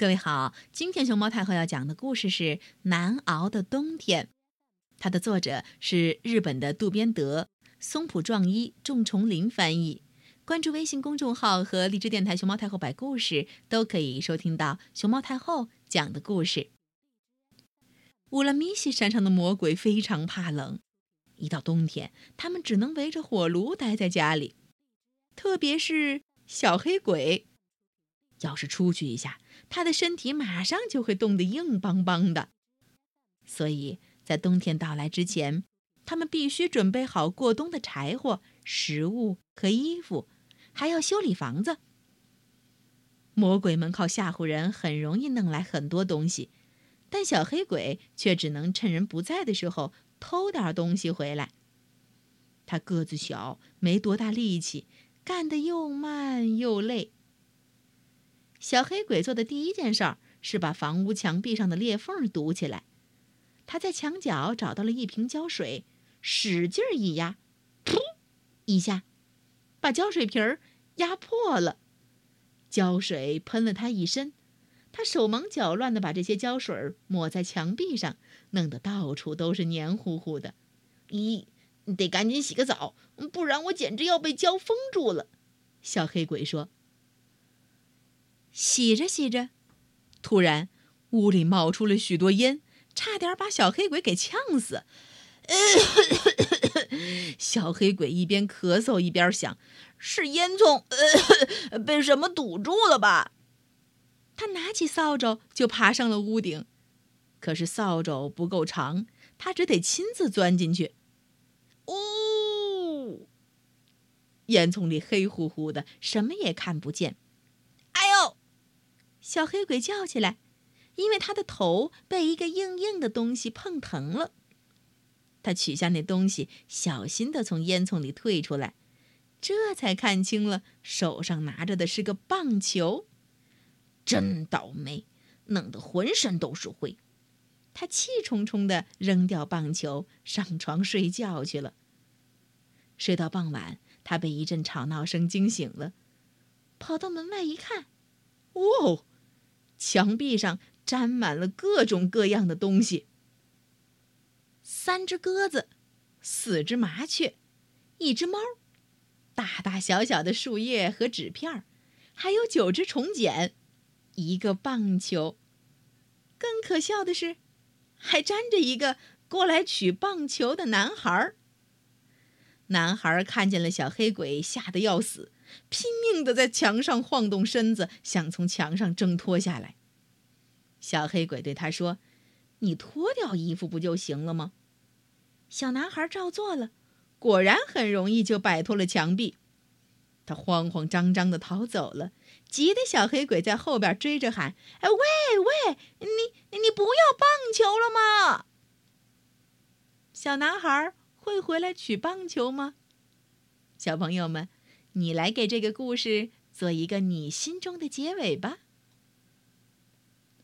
各位好，今天熊猫太后要讲的故事是《难熬的冬天》，它的作者是日本的渡边德，松浦壮一、仲重林翻译。关注微信公众号和荔枝电台熊猫太后摆故事，都可以收听到熊猫太后讲的故事。乌拉米西山上的魔鬼非常怕冷，一到冬天，他们只能围着火炉待在家里，特别是小黑鬼。要是出去一下，他的身体马上就会冻得硬邦邦的，所以在冬天到来之前，他们必须准备好过冬的柴火、食物和衣服，还要修理房子。魔鬼们靠吓唬人很容易弄来很多东西，但小黑鬼却只能趁人不在的时候偷点东西回来。他个子小，没多大力气，干得又慢又累。小黑鬼做的第一件事儿是把房屋墙壁上的裂缝堵起来。他在墙角找到了一瓶胶水，使劲一压，噗一下，把胶水瓶儿压破了。胶水喷了他一身，他手忙脚乱地把这些胶水抹在墙壁上，弄得到处都是黏糊糊的。咦，得赶紧洗个澡，不然我简直要被胶封住了。小黑鬼说。洗着洗着，突然屋里冒出了许多烟，差点把小黑鬼给呛死。小黑鬼一边咳嗽一边想，是烟囱被什么堵住了吧。他拿起扫帚就爬上了屋顶，可是扫帚不够长，他只得亲自钻进去。哦，烟囱里黑乎乎的，什么也看不见。哎呦，小黑鬼叫起来，因为他的头被一个硬硬的东西碰疼了。他取下那东西，小心地从烟囱里退出来，这才看清了手上拿着的是个棒球。真倒霉，弄得浑身都是灰。他气冲冲地扔掉棒球，上床睡觉去了。睡到傍晚，他被一阵吵闹声惊醒了，跑到门外一看，哦，墙壁上沾满了各种各样的东西。3只鸽子，4只麻雀，1只猫，大大小小的树叶和纸片，还有9只虫茧，1个棒球。更可笑的是，还沾着一个过来取棒球的男孩。男孩看见了小黑鬼，吓得要死，拼命地在墙上晃动身子，想从墙上挣脱下来。小黑鬼对他说，你脱掉衣服不就行了吗？小男孩照做了，果然很容易就摆脱了墙壁。他慌慌张张地逃走了，急得小黑鬼在后边追着喊，哎，喂，你不要棒球了吗？小男孩会回来取棒球吗？小朋友们，你来给这个故事做一个你心中的结尾吧。